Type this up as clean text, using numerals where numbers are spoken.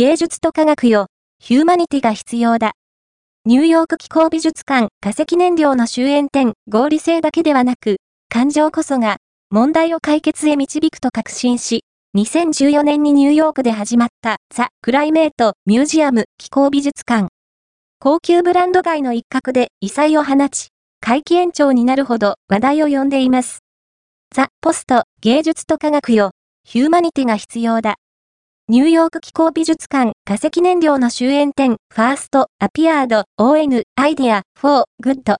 芸術と科学よ、ヒューマニティが必要だ。ニューヨーク気候美術館化石燃料の終焉点、合理性だけではなく、感情こそが問題を解決へ導くと確信し、2014年にニューヨークで始まったザ・クライメート・ミュージアム気候美術館。高級ブランド街の一角で異彩を放ち、会期延長になるほど話題を呼んでいます。ザ・ポスト、芸術と科学よ、ヒューマニティが必要だ。ニューヨーク気候美術館化石燃料の終焉点ファーストアピアード ON アイディア for good